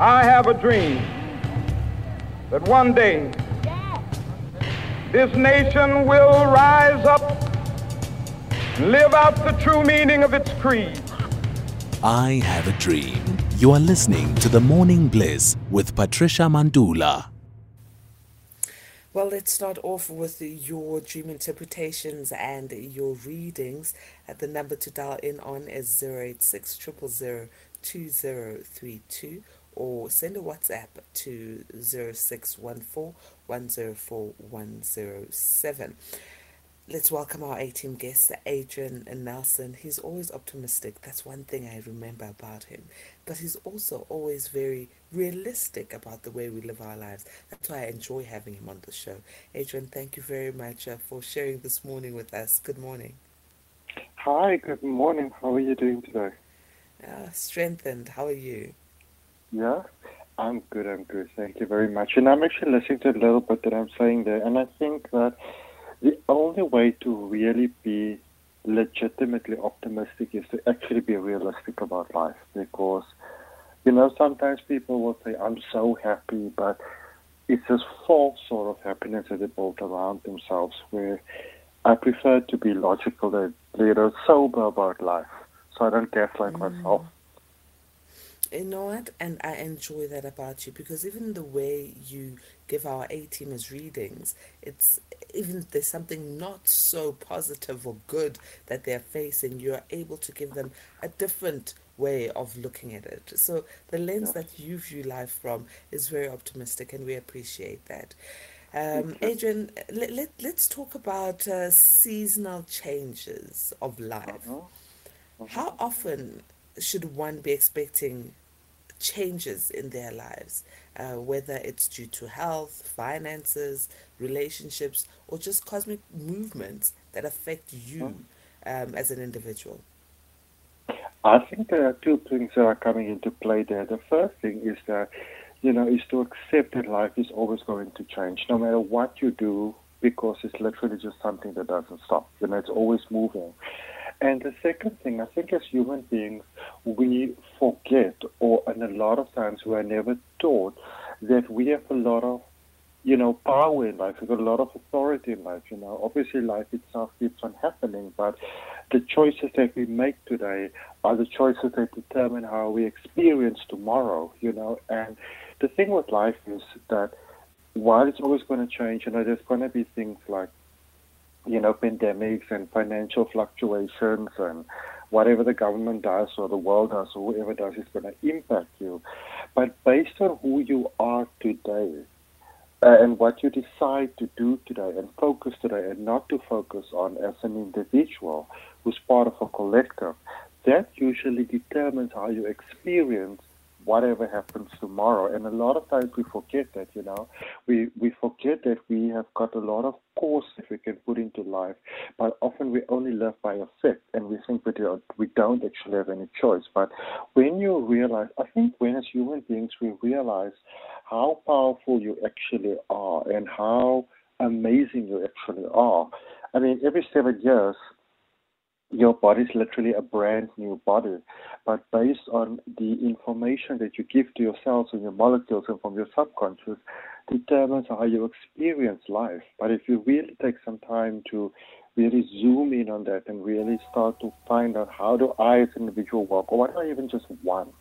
I have a dream that one day this nation will rise up and live out the true meaning of its creed. I have a dream. You are listening to The Morning Bliss with Patricia Mandula. Well, let's start off with your dream interpretations and your readings. At the number to dial in on is 086 000 2032, or send a WhatsApp to 0614 104 107. Let's welcome our A-team guest, Adrian Nelson. He's always optimistic. That's one thing I remember about him. But he's also always very realistic about the way we live our lives. That's why I enjoy having him on the show. Adrian, thank you very much for sharing this morning with us. Good morning. Hi, good morning. How are you doing today? Strengthened. How are you? Yeah, I'm good. Thank you very much. And I'm actually listening to a little bit that I'm saying there. And I think that the only way to really be legitimately optimistic is to actually be realistic about life, because, you know, sometimes people will say, I'm so happy, but it's this false sort of happiness that they build around themselves, where I prefer to be logical and later sober about life, so I don't gaslight myself. You know what? And I enjoy that about you, because even the way you give our A-team as readings, it's even if there's something not so positive or good that they're facing, you're able to give them a different way of looking at it. So the lens that you view life from is very optimistic, and we appreciate that. Adrian, let's talk about seasonal changes of life. How often should one be expecting changes in their lives, whether it's due to health, finances, relationships, or just cosmic movements that affect you as an individual? I think there are two things that are coming into play there. The first thing is that, you know, is to accept that life is always going to change, no matter what you do, because it's literally just something that doesn't stop. You know, it's always moving. And the second thing, I think as human beings, we forget, and a lot of times we are never taught that we have a lot of, you know, power in life. We've got a lot of authority in life, you know. Obviously, life itself keeps on happening, but the choices that we make today are the choices that determine how we experience tomorrow, you know. And the thing with life is that while it's always going to change, you know, there's going to be things like, you know, pandemics and financial fluctuations, and whatever the government does or the world does or whoever does is going to impact you. But based on who you are today and what you decide to do today and focus today and not to focus on as an individual who's part of a collective, that usually determines how you experience whatever happens tomorrow. And a lot of times we forget that, you know. We forget that we have got a lot of course that we can put into life, but often we only live by effect, and we think we don't actually have any choice. But when you realize, I think when as human beings we realize how powerful you actually are and how amazing you actually are. I mean, every 7 years, your body is literally a brand new body, but based on the information that you give to your cells and your molecules and from your subconscious determines how you experience life. But if you really take some time to really zoom in on that and really start to find out how do I as an individual work, or what do I even just want,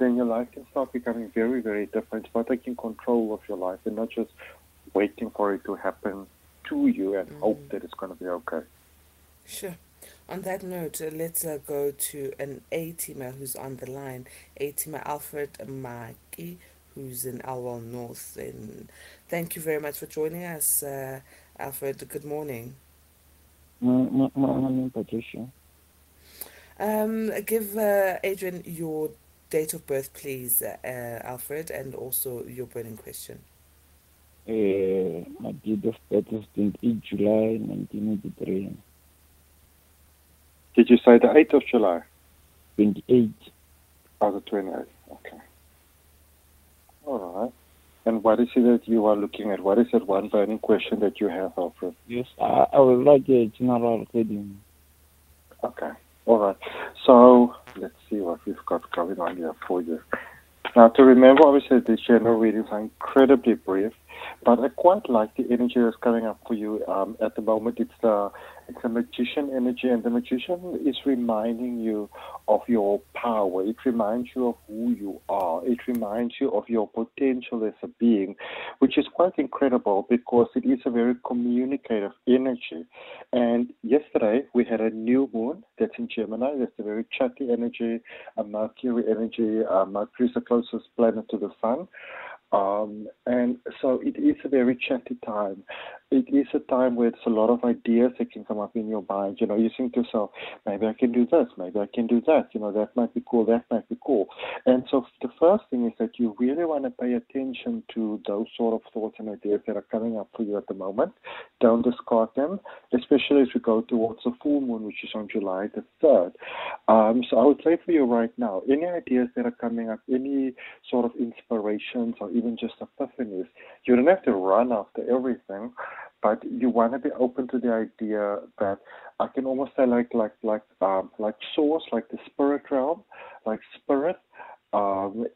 then your life can start becoming very, very different. But taking control of your life and not just waiting for it to happen to you and hope that it's going to be okay. Sure. On that note, let's go to an A-teamer who's on the line, A-teamer Alfred Maki, who's in Alwell North. And thank you very much for joining us, Alfred. Good morning. Morning, Patricia. Give Adrian your date of birth, please, Alfred, and also your burning question. My date of birth is 28 July 1983. Did you say the 8th of July? 28th. Oh, the 28th. Okay. All right. And what is it that you are looking at? What is that one burning question that you have, Alfred? Yes, I would like a general reading. Okay. All right. So let's see what we've got going on here for you. Now, to remember, obviously, the general readings are incredibly brief, but I quite like the energy that's coming up for you at the moment. It's a magician energy, and the magician is reminding you of your power. It reminds you of who you are. It reminds you of your potential as a being, which is quite incredible because it is a very communicative energy. And yesterday, we had a new moon that's in Gemini. That's a very chatty energy, a Mercury energy. Mercury is the closest planet to the sun. And so it is a very chatty time. It is a time where it's a lot of ideas that can come up in your mind. You know, you think to yourself, maybe I can do this, maybe I can do that. You know, that might be cool, that might be cool. And so the first thing is that you really want to pay attention to those sort of thoughts and ideas that are coming up for you at the moment. Don't discard them, especially as we go towards the full moon, which is on July the 3rd. So I would say for you right now, any ideas that are coming up, any sort of inspirations or even just epiphanies, you don't have to run after everything. But you want to be open to the idea that I can almost say like source, like the spirit realm, like spirit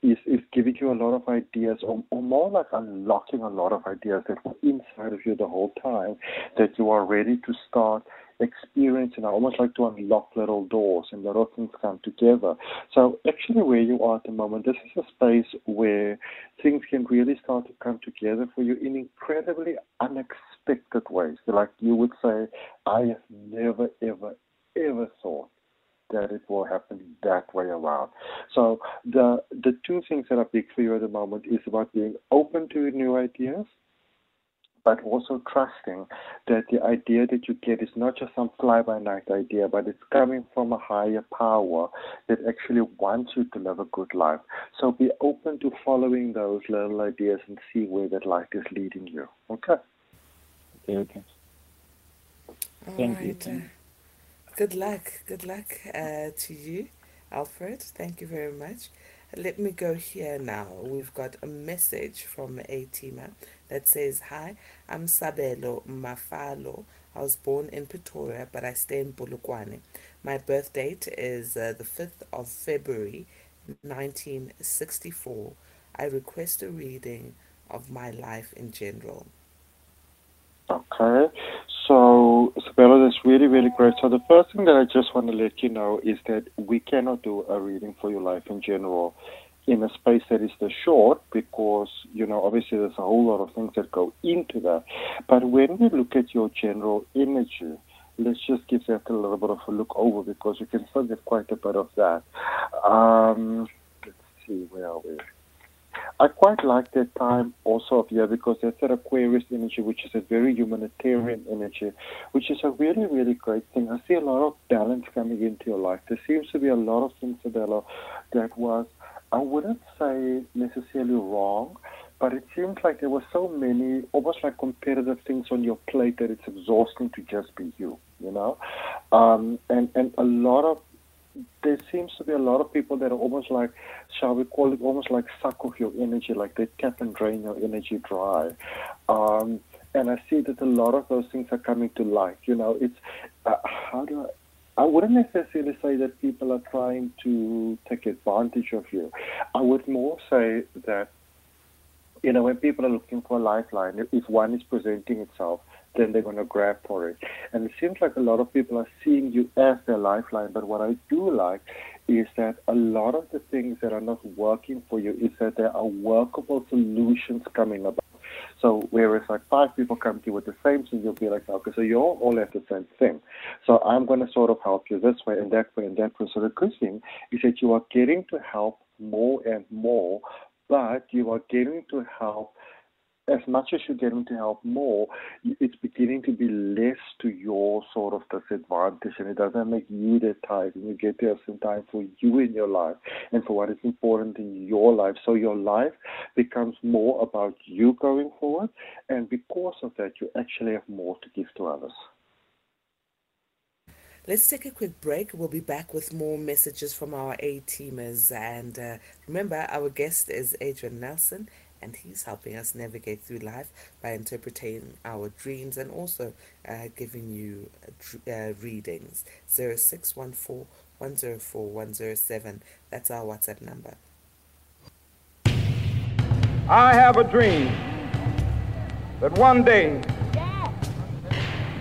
is giving you a lot of ideas, or more like unlocking a lot of ideas that were inside of you the whole time, that you are ready to start experiencing. I almost like to unlock little doors and little things come together. So actually where you are at the moment, this is a space where things can really start to come together for you in incredibly unexpected ways. Like you would say, I have never, ever, ever thought that it will happen that way around. So the two things that are big for you at the moment is about being open to new ideas, but also trusting that the idea that you get is not just some fly-by-night idea, but it's coming from a higher power that actually wants you to live a good life. So be open to following those little ideas and see where that life is leading you. Okay? Okay. Thank you. Good luck. Good luck to you, Alfred. Thank you very much. Let me go here now. We've got a message from Atima that says, hi, I'm Sabelo Mafalo. I was born in Pretoria, but I stay in Bulukwane. My birth date is the 5th of February, 1964. I request a reading of my life in general. Okay. So, Isabella, that's really, really great. So the first thing that I just want to let you know is that we cannot do a reading for your life in general in a space that is the short because, you know, obviously there's a whole lot of things that go into that. But when we look at your general energy, let's just give that a little bit of a look over because you can still get quite a bit of that. Let's see, where are we? I quite like that time also of year because that's that Aquarius energy, which is a very humanitarian energy, which is a really, really great thing. I see a lot of balance coming into your life. There seems to be a lot of things, Sabelo, that was, I wouldn't say necessarily wrong, but it seems like there were so many, almost like competitive things on your plate that it's exhausting to just be you, you know? And a lot of, there seems to be a lot of people that are almost like, shall we call it, almost like suck off your energy, like they tap and drain your energy dry. And I see that a lot of those things are coming to light. You know, it's, I wouldn't necessarily say that people are trying to take advantage of you. I would more say that, you know, when people are looking for a lifeline, if one is presenting itself, then they're going to grab for it. And it seems like a lot of people are seeing you as their lifeline, but what I do like is that a lot of the things that are not working for you is that there are workable solutions coming about. So whereas like 5 people come to you with the same thing, you'll be like, okay, so you all have the same thing. So I'm going to sort of help you this way and that way and that way. So the good thing is that you are getting to help more and more, but you are getting to help as much as you're getting to help more, it's beginning to be less to your sort of disadvantage, and it doesn't make you that tired, and you get to have some time for you in your life and for what is important in your life. So your life becomes more about you going forward, and because of that, you actually have more to give to others. Let's take a quick break. We'll be back with more messages from our A-teamers. And remember, our guest is Adrian Nelson, and he's helping us navigate through life by interpreting our dreams and also giving you readings. 0614 104 107. That's our WhatsApp number. I have a dream that one day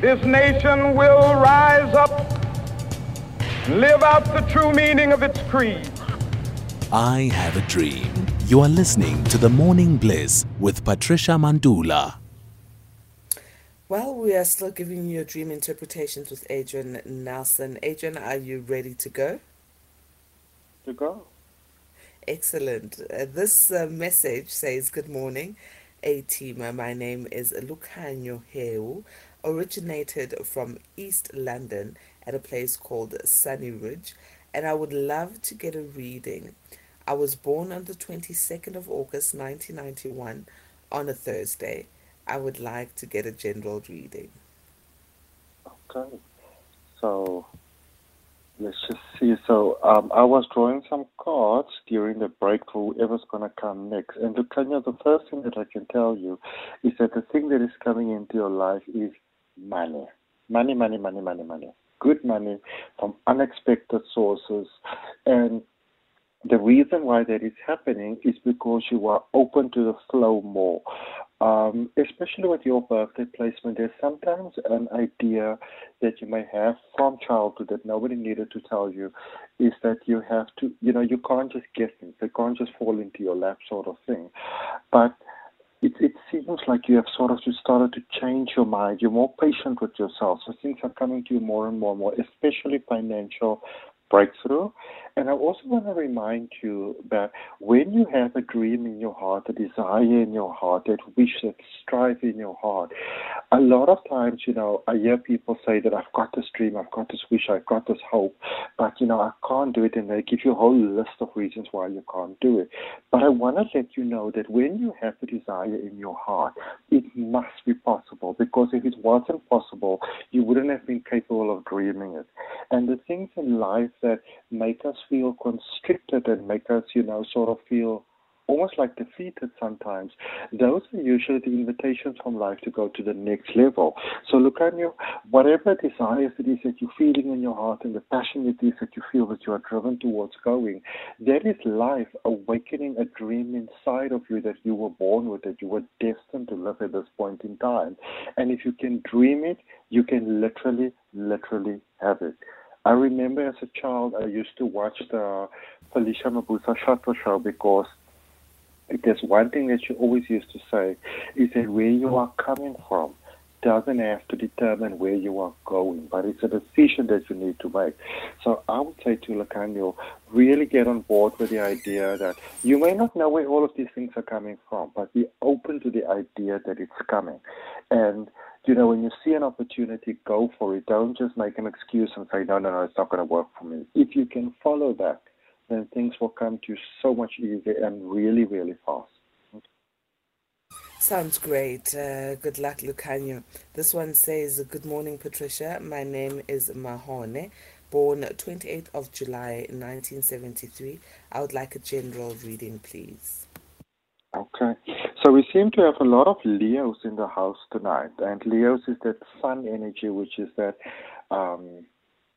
this nation will rise up and live out the true meaning of its creed. I have a dream. You are listening to The Morning Bliss with Patricia Mandula. Well, we are still giving you your dream interpretations with Adrian Nelson. Adrian, are you ready to go? To go. Excellent. This message says, good morning, Atima. My name is Lukanyo Heu, originated from East London at a place called Sunny Ridge, and I would love to get a reading. I was born on the 22nd of August, 1991, on a Thursday. I would like to get a general reading. Okay. So, let's just see. So, I was drawing some cards during the break for whoever's going to come next. And, Lukanyo, the first thing that I can tell you is that the thing that is coming into your life is money. Money, money, money, money, money. Good money from unexpected sources. And the reason why that is happening is because you are open to the flow more. Especially with your birthday placement, there's sometimes an idea that you may have from childhood that nobody needed to tell you, is that you have to, you can't just guess things. They can't just fall into your lap sort of thing. But it seems like you have sort of just started to change your mind. You're more patient with yourself. So things are coming to you more and more and more, especially financial breakthrough. And I also want to remind you that when you have a dream in your heart, a desire in your heart, that wish, that strive in your heart, a lot of times, I hear people say that I've got this dream, I've got this wish, I've got this hope, but, I can't do it. And they give you a whole list of reasons why you can't do it. But I want to let you know that when you have the desire in your heart, it must be possible, because if it wasn't possible, you wouldn't have been capable of dreaming it. And the things in life that make us feel constricted and make us, sort of feel almost like defeated sometimes, those are usually the invitations from life to go to the next level. So, Lukanyo, whatever desires it is that you're feeling in your heart and the passion it is that you feel that you are driven towards going, that is life awakening a dream inside of you that you were born with, that you were destined to live at this point in time. And if you can dream it, you can literally have it. I remember as a child, I used to watch the Felicia Mabusa show, because there's one thing that she always used to say is that where you are coming from doesn't have to determine where you are going, but it's a decision that you need to make. So I would say to Lukanyo, really get on board with the idea that you may not know where all of these things are coming from, but be open to the idea that it's coming. And, when you see an opportunity, go for it. Don't just make an excuse and say, no, it's not going to work for me. If you can follow that, then things will come to you so much easier and really, really fast. Sounds great. Good luck, Lukanyo. This one says, good morning, Patricia. My name is Mahone, born 28th of July, 1973. I would like a general reading, please. Okay. So we seem to have a lot of Leos in the house tonight. And Leos is that sun energy, which is that...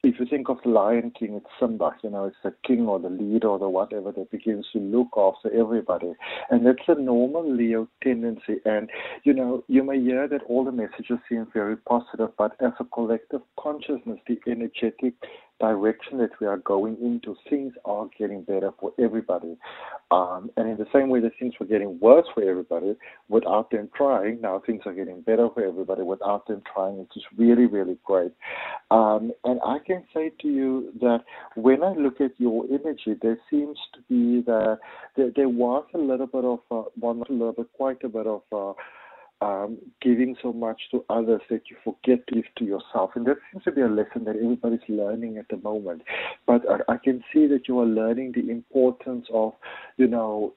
if you think of the Lion King, it's Simba, it's the king or the leader or the whatever that begins to look after everybody. And that's a normal Leo tendency. And, you may hear that all the messages seem very positive, but as a collective consciousness, the energetic direction that we are going into, things are getting better for everybody. And in the same way that things were getting worse for everybody without them trying, now things are getting better for everybody without them trying. It's just really, really great. And I can say to you that when I look at your energy, there seems to be that there was a little bit of, quite a bit of giving so much to others that you forget to give to yourself. And that seems to be a lesson that everybody's learning at the moment. But I can see that you are learning the importance of,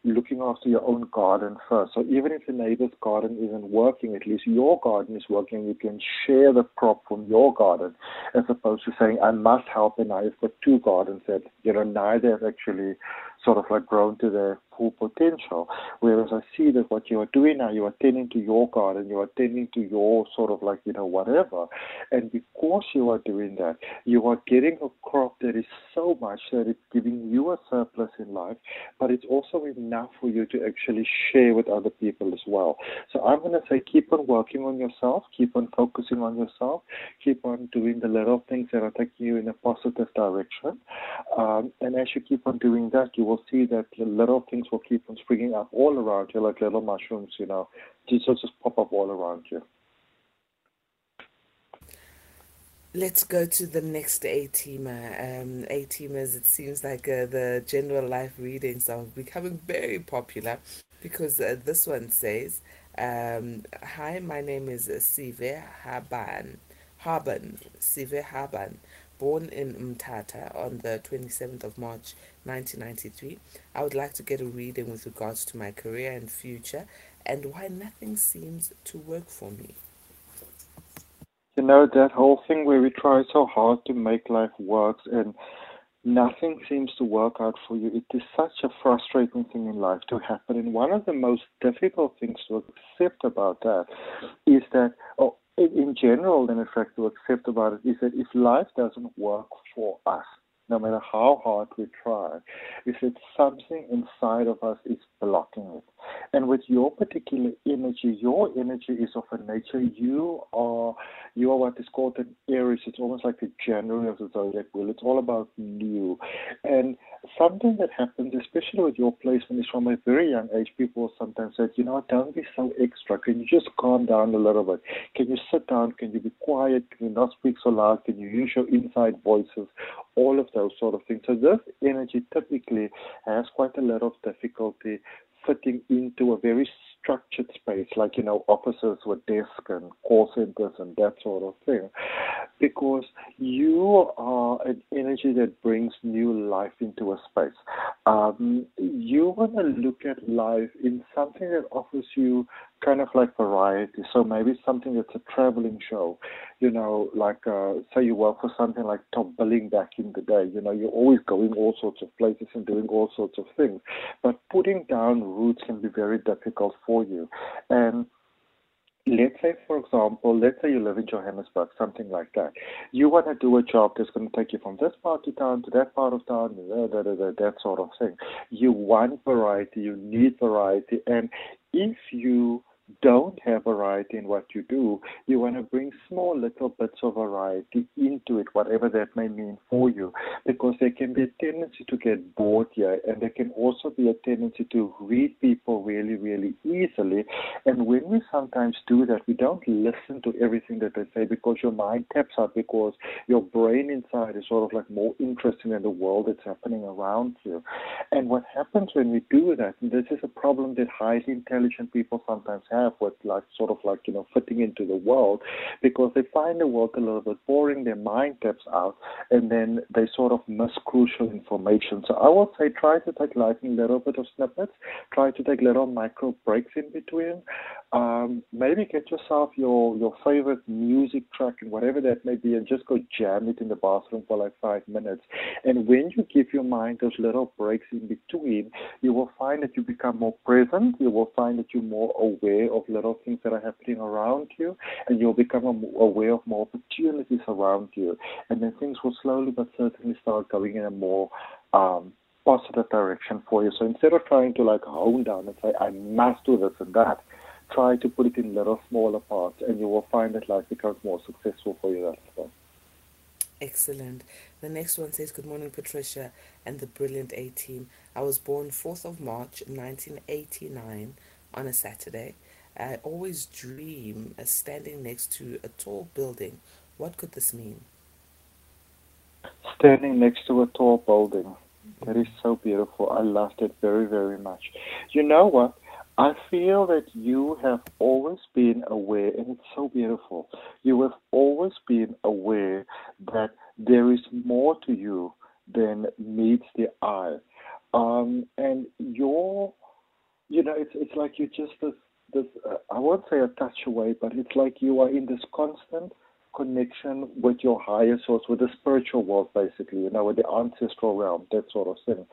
looking after your own garden first. So even if the neighbor's garden isn't working, at least your garden is working. You can share the crop from your garden as opposed to saying, I must help and I've got two gardens that, neither have actually sort of like grown to their full potential. Whereas I see that what you are doing now, you are tending to your garden, you are tending to your sort of like, you know, whatever. And because you are doing that, you are getting a crop that is so much that it's giving you a surplus in life, but it's also enough for you to actually share with other people as well. So I'm going to say keep on working on yourself, keep on focusing on yourself, keep on doing the little things that are taking you in a positive direction. And as you keep on doing that, you will see that the little things will keep on springing up all around you, like little mushrooms, you know, just pop up all around you. Let's go to the next A-teamer. A-teamers, it seems like the general life readings are becoming very popular, because this one says, hi, my name is Sive Haban. Sive Haban, born in Mthatha on the 27th of March, 1993. I would like to get a reading with regards to my career and future, and why nothing seems to work for me. You know, that whole thing where we try so hard to make life work and nothing seems to work out for you. It is such a frustrating thing in life to happen. And one of the most difficult things to accept about that is that, or in general, in fact, to accept about it is that if life doesn't work for us, no matter how hard we try, is that something inside of us is blocking it. And with your particular energy, your energy is of a nature. You are what is called an Aries. It's almost like the January of the zodiac wheel. It's all about new. And something that happens, especially with your placement, is from a very young age, people sometimes said, you know, don't be so extra. Can you just calm down a little bit? Can you sit down? Can you be quiet? Can you not speak so loud? Can you use your inside voices? All of those sort of things. So this energy typically has quite a lot of difficulty fitting into a very structured space, like, you know, offices with desks and call centers and that sort of thing, because you are an energy that brings new life into a space. You want to look at life in something that offers you kind of like variety. So maybe something that's a traveling show, you know, like say you work for something like Top Billing back in the day, you know, you're always going all sorts of places and doing all sorts of things, but putting down roots can be very difficult for you. And let's say, for example, you live in Johannesburg, something like that. You want to do a job that's going to take you from this part of town to that part of town, that sort of thing. You want variety, you need variety, and if you don't have variety in what you do, you want to bring small little bits of variety into it, whatever that may mean for you, because there can be a tendency to get bored here, and there can also be a tendency to read people really, really easily. And when we sometimes do that, we don't listen to everything that they say, because your mind taps out, because your brain inside is sort of like more interested in the world that's happening around you. And what happens when we do that, and this is a problem that highly intelligent people sometimes have with, like, sort of like, you know, fitting into the world, because they find the world a little bit boring, their mind taps out, and then they sort of miss crucial information. So I would say try to take like a little bit of snippets, try to take little micro breaks in between. Maybe get yourself your favorite music track and whatever that may be, and just go jam it in the bathroom for like 5 minutes. And when you give your mind those little breaks in between, you will find that you become more present, you will find that you're more aware of little things that are happening around you, and you'll become aware of more opportunities around you, and then things will slowly but certainly start going in a more positive direction for you. So instead of trying to like hone down and say, I must do this and that, try to put it in little smaller parts, and you will find that life becomes more successful for you that way. Excellent. The next one says, good morning, Patricia and the brilliant A-team. I was born 4th of March 1989 on a Saturday. I always dream of standing next to a tall building. What could this mean? Standing next to a tall building. Mm-hmm. That is so beautiful. I loved it very, very much. You know what? I feel that you have always been aware, and it's so beautiful, you have always been aware that there is more to you than meets the eye. And your, you know, it's like you're just this, I won't say a touch away, but it's like you are in this constant connection with your higher source, with the spiritual world, basically, you know, with the ancestral realm, that sort of thing.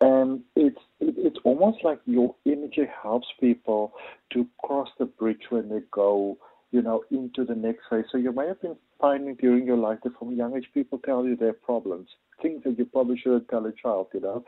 And it's almost like your energy helps people to cross the bridge when they go, you know, into the next phase. So you may have been finding during your life that from a young age people tell you their problems, things that you probably shouldn't tell a child, you know.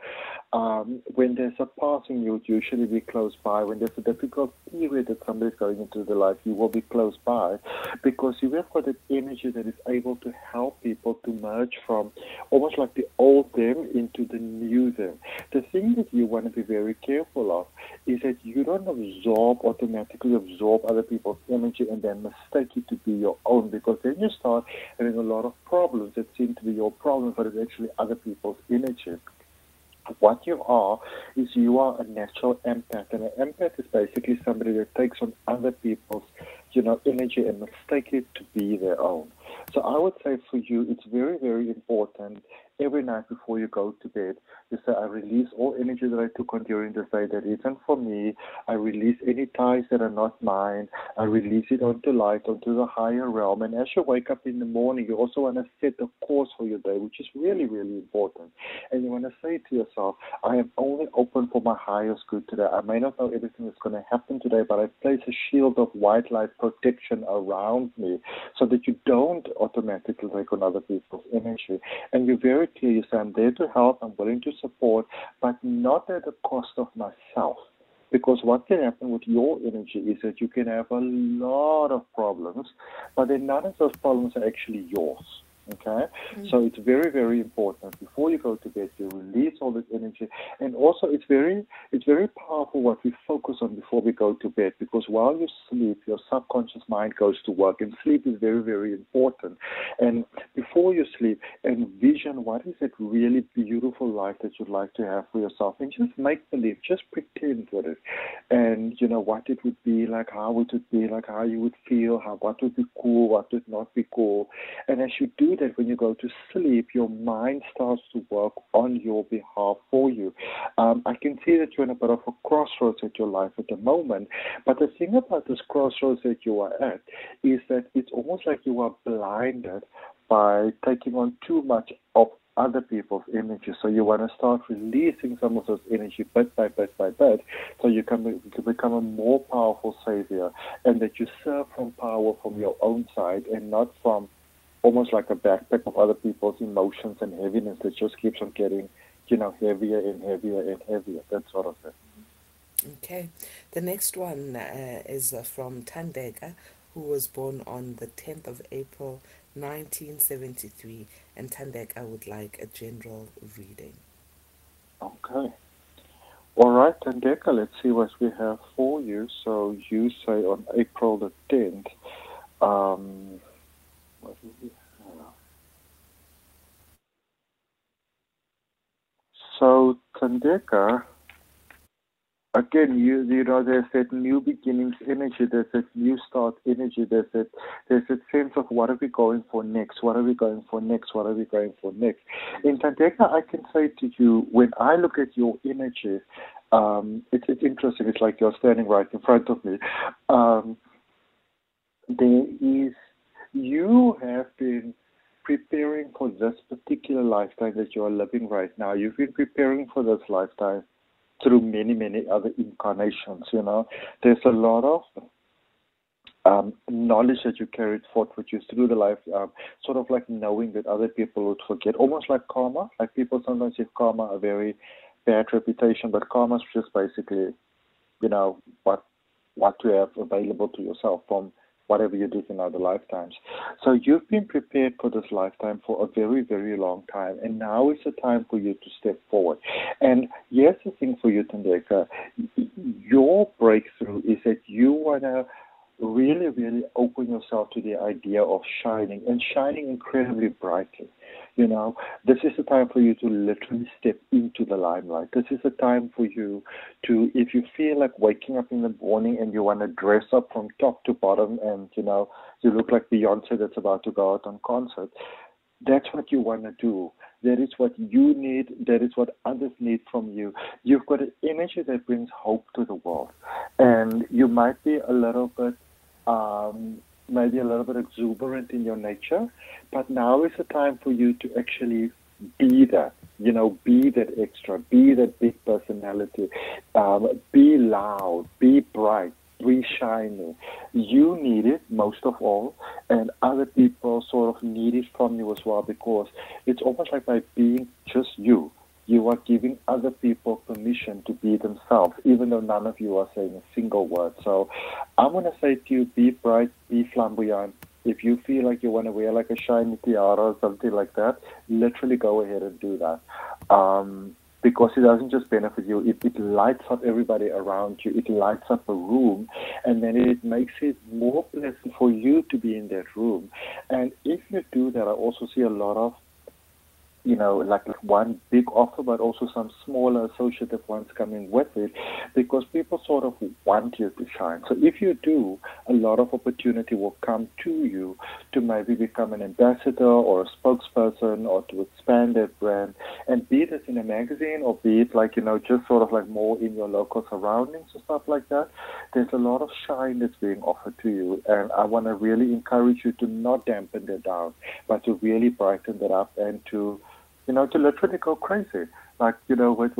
When there's a passing, you would usually be close by. When there's a difficult period that somebody's going into their life, you will be close by because you have got an energy that is able to help people to merge from almost like the old them into the new them. The thing that you want to be very careful of is that you don't automatically absorb other people's energy and then mistake it to be your own, because then you start having a lot of problems that seem to be your problem, but it's actually other people's energy. What you are is you are a natural empath, and an empath is basically somebody that takes on other people's, you know, energy and mistake it to be their own. So I would say for you, it's very, very important every night before you go to bed, you say, I release all energy that I took on during the day that isn't for me. I release any ties that are not mine. I release it onto light, onto the higher realm. And as you wake up in the morning, you also want to set a course for your day, which is really, really important. And you want to say to yourself, I am only open for my highest good today. I may not know everything that's going to happen today, but I place a shield of white light protection around me so that you don't automatically take on other people's energy. And you're very clear, you say, I'm there to help, I'm willing to support, but not at the cost of myself. Because what can happen with your energy is that you can have a lot of problems, but then none of those problems are actually yours. Okay? Mm. So it's very, very important. Before you go to bed, you release all this energy. And also it's very powerful what we focus on before we go to bed, because while you sleep, your subconscious mind goes to work, and sleep is very, very important. And before you sleep, envision what is that really beautiful life that you'd like to have for yourself, and just make believe, just pretend with it. And, you know, what it would be like, how it would be like, how you would feel, what would be cool, what would not be cool. And as you do that, when you go to sleep, your mind starts to work on your behalf for you. I can see that you're in a bit of a crossroads at your life at the moment, but the thing about this crossroads that you are at is that it's almost like you are blinded by taking on too much of other people's energy. So you want to start releasing some of those energy bit by bit by bit, so you can become a more powerful savior, and that you serve from power from your own side and not from almost like a backpack of other people's emotions and heaviness that just keeps on getting, you know, heavier and heavier and heavier, that sort of thing. Okay. The next one is from Tandeka, who was born on the 10th of April, 1973. And Tandeka would like a general reading. Okay. All right, Tandeka, let's see what we have for you. So you say on April the 10th, what do we have? So, Tandeka, again, you know, there's that new beginnings energy, there's that new start energy, there's that sense of what are we going for next. In Tandeka, I can say to you, when I look at your energy, it's interesting, it's like you're standing right in front of me. You have been preparing for this particular lifetime that you are living right now. You've been preparing for this lifetime through many, many other incarnations, you know. There's a lot of knowledge that you carried forth with you through the life, sort of like knowing that other people would forget, almost like karma. Like people sometimes give karma a very bad reputation, but karma is just basically, you know, what you have available to yourself from whatever you did in other lifetimes. So you've been prepared for this lifetime for a very, very long time, and now is the time for you to step forward. And here's the thing for you, Tandeka, your breakthrough is that you want to really, really open yourself to the idea of shining, and shining incredibly brightly. You know, this is the time for you to literally step into the limelight. This is the time for you to, if you feel like waking up in the morning and you want to dress up from top to bottom and, you know, you look like Beyoncé that's about to go out on concert, that's what you want to do. That is what you need. That is what others need from you. You've got an energy that brings hope to the world. And you might be a little bit exuberant in your nature, but now is the time for you to actually be that. You know, be that extra, be that big personality, be loud, be bright, be shiny. You need it most of all, and other people sort of need it from you as well, because it's almost like by being just you, you are giving other people permission to be themselves, even though none of you are saying a single word. So I'm going to say to you, be bright, be flamboyant. If you feel like you want to wear like a shiny tiara or something like that, literally go ahead and do that. Because it doesn't just benefit you, it lights up everybody around you, it lights up a room, and then it makes it more pleasant for you to be in that room. And if you do that, I also see a lot of, you know, like one big offer, but also some smaller associative ones coming with it, because people sort of want you to shine. So if you do, a lot of opportunity will come to you to maybe become an ambassador or a spokesperson or to expand that brand, and be it in a magazine or be it like, you know, just sort of like more in your local surroundings and stuff like that. There's a lot of shine that's being offered to you, and I want to really encourage you to not dampen that down, but to really brighten that up and to, you know, to literally go crazy, like, you know, with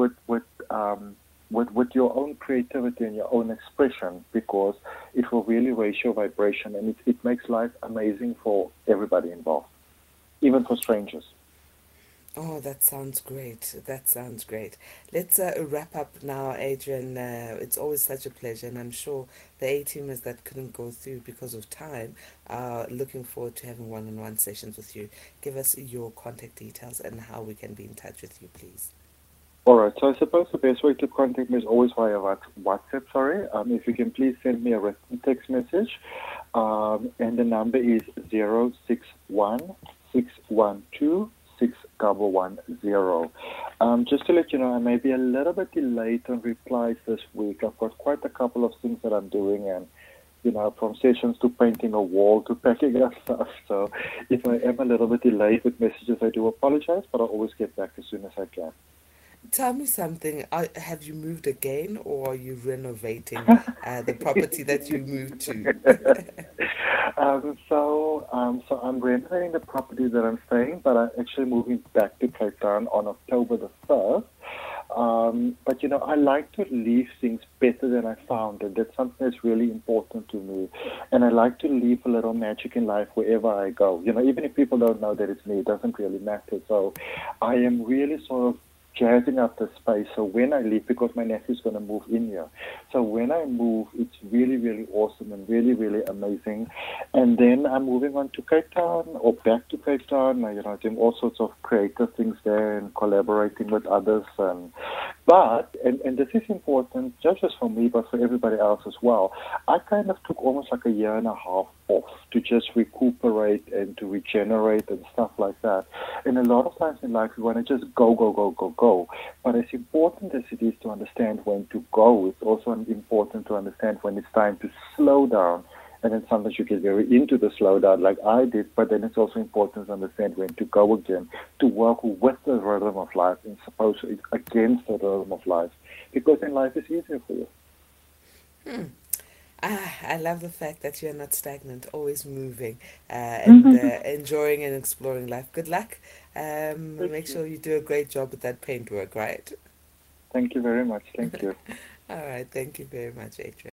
your own creativity and your own expression, because it will really raise your vibration, and it makes life amazing for everybody involved, even for strangers. Oh, that sounds great. That sounds great. Let's wrap up now, Adrian. It's always such a pleasure, and I'm sure the A-teamers that couldn't go through because of time are looking forward to having one-on-one sessions with you. Give us your contact details and how we can be in touch with you, please. All right, so I suppose the best way to contact me is always via WhatsApp, if you can please send me a text message, and the number is 061-612-6110. Just to let you know, I may be a little bit delayed on replies this week. I've got quite a couple of things that I'm doing, and you know, from sessions to painting a wall to packing up stuff. So if I am a little bit delayed with messages, I do apologize, but I'll always get back as soon as I can. Tell me something. Have you moved again, or are you renovating the property that you moved to? So I'm renovating the property that I'm staying, but I'm actually moving back to Cape Town on October the 1st. But, you know, I like to leave things better than I found it. That's something that's really important to me. And I like to leave a little magic in life wherever I go. You know, even if people don't know that it's me, it doesn't really matter. So I am really sort of jazzing up the space, so when I leave, because my nephew's going to move in here, so when I move, it's really, really awesome and really, really amazing. And then I'm moving on to Cape Town, or back to Cape Town, you know, doing all sorts of creative things there and collaborating with others. But this is important, not just for me, but for everybody else as well. I kind of took almost like a year and a half off to just recuperate and to regenerate and stuff like that. And a lot of times in life, we want to just go. But as important as it is to understand when to go, it's also important to understand when it's time to slow down. And then sometimes you get very into the slowdown like I did, but then it's also important to understand when to go again, to work with the rhythm of life and suppose it's against the rhythm of life, because then life is easier for you. I love the fact that you're not stagnant, always moving and enjoying and exploring life. Good luck. Make sure you do a great job with that paintwork, right? Thank you very much. Thank you. All right. Thank you very much, Adrian.